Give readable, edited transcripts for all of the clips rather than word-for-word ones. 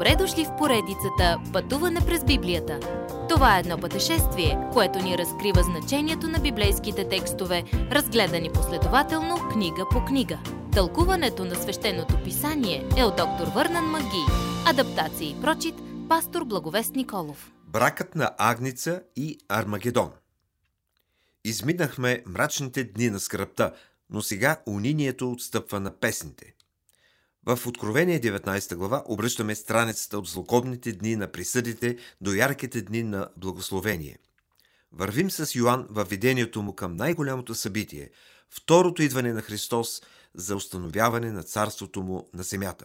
Добре дошли в поредицата Пътуване през Библията. Това е едно пътешествие, което ни разкрива значението на библейските текстове, разгледани последователно книга по книга. Тълкуването на свещеното писание е от доктор Върнан Магий. Адаптация и прочит, пастор Благовест Николов. Бракът на Агнеца и Армагедон. Изминахме мрачните дни на скръбта, но сега унинието отстъпва на песните. В Откровение 19 глава обръщаме страницата от злокобните дни на присъдите до ярките дни на благословение. Вървим с Йоан във видението му към най-голямото събитие – второто идване на Христос за установяване на царството му на земята.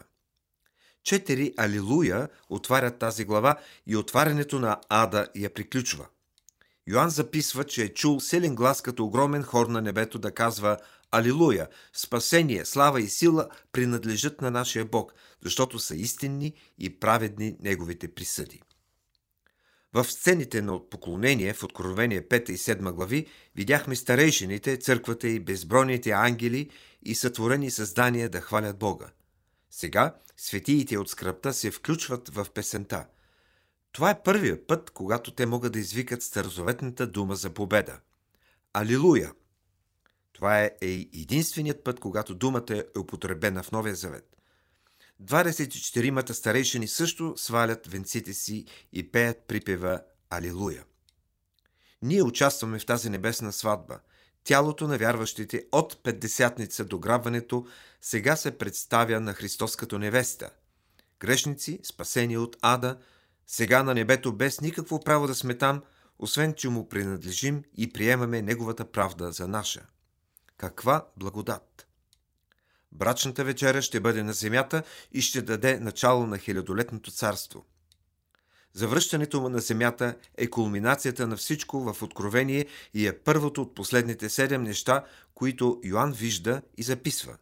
4 алилуя отварят тази глава и отварянето на ада я приключва. Йоан записва, че е чул силен глас като огромен хор на небето да казва «Алилуя! Спасение, слава и сила принадлежат на нашия Бог, защото са истинни и праведни неговите присъди». В сцените на поклонение в Откровение 5 и 7 глави видяхме старейшините, църквата и безбройните ангели и сътворени създания да хвалят Бога. Сега светиите от скръбта се включват в песента. Това е първият път, когато те могат да извикат старозаветната дума за победа. Алилуя! Това е единственият път, когато думата е употребена в Новия Завет. 24-мата старейшини също свалят венците си и пеят припева Алилуя. Ние участваме в тази небесна сватба. Тялото на вярващите от петдесятница до грабването сега се представя на Христос като невеста. Грешници, спасени от ада, сега на небето без никакво право да сме там, освен че му принадлежим и приемаме неговата правда за наша. Каква благодат! Брачната вечеря ще бъде на земята и ще даде начало на хилядолетното царство. Завръщането му на земята е кулминацията на всичко в Откровение и е първото от последните 7 неща, които Йоан вижда и записва.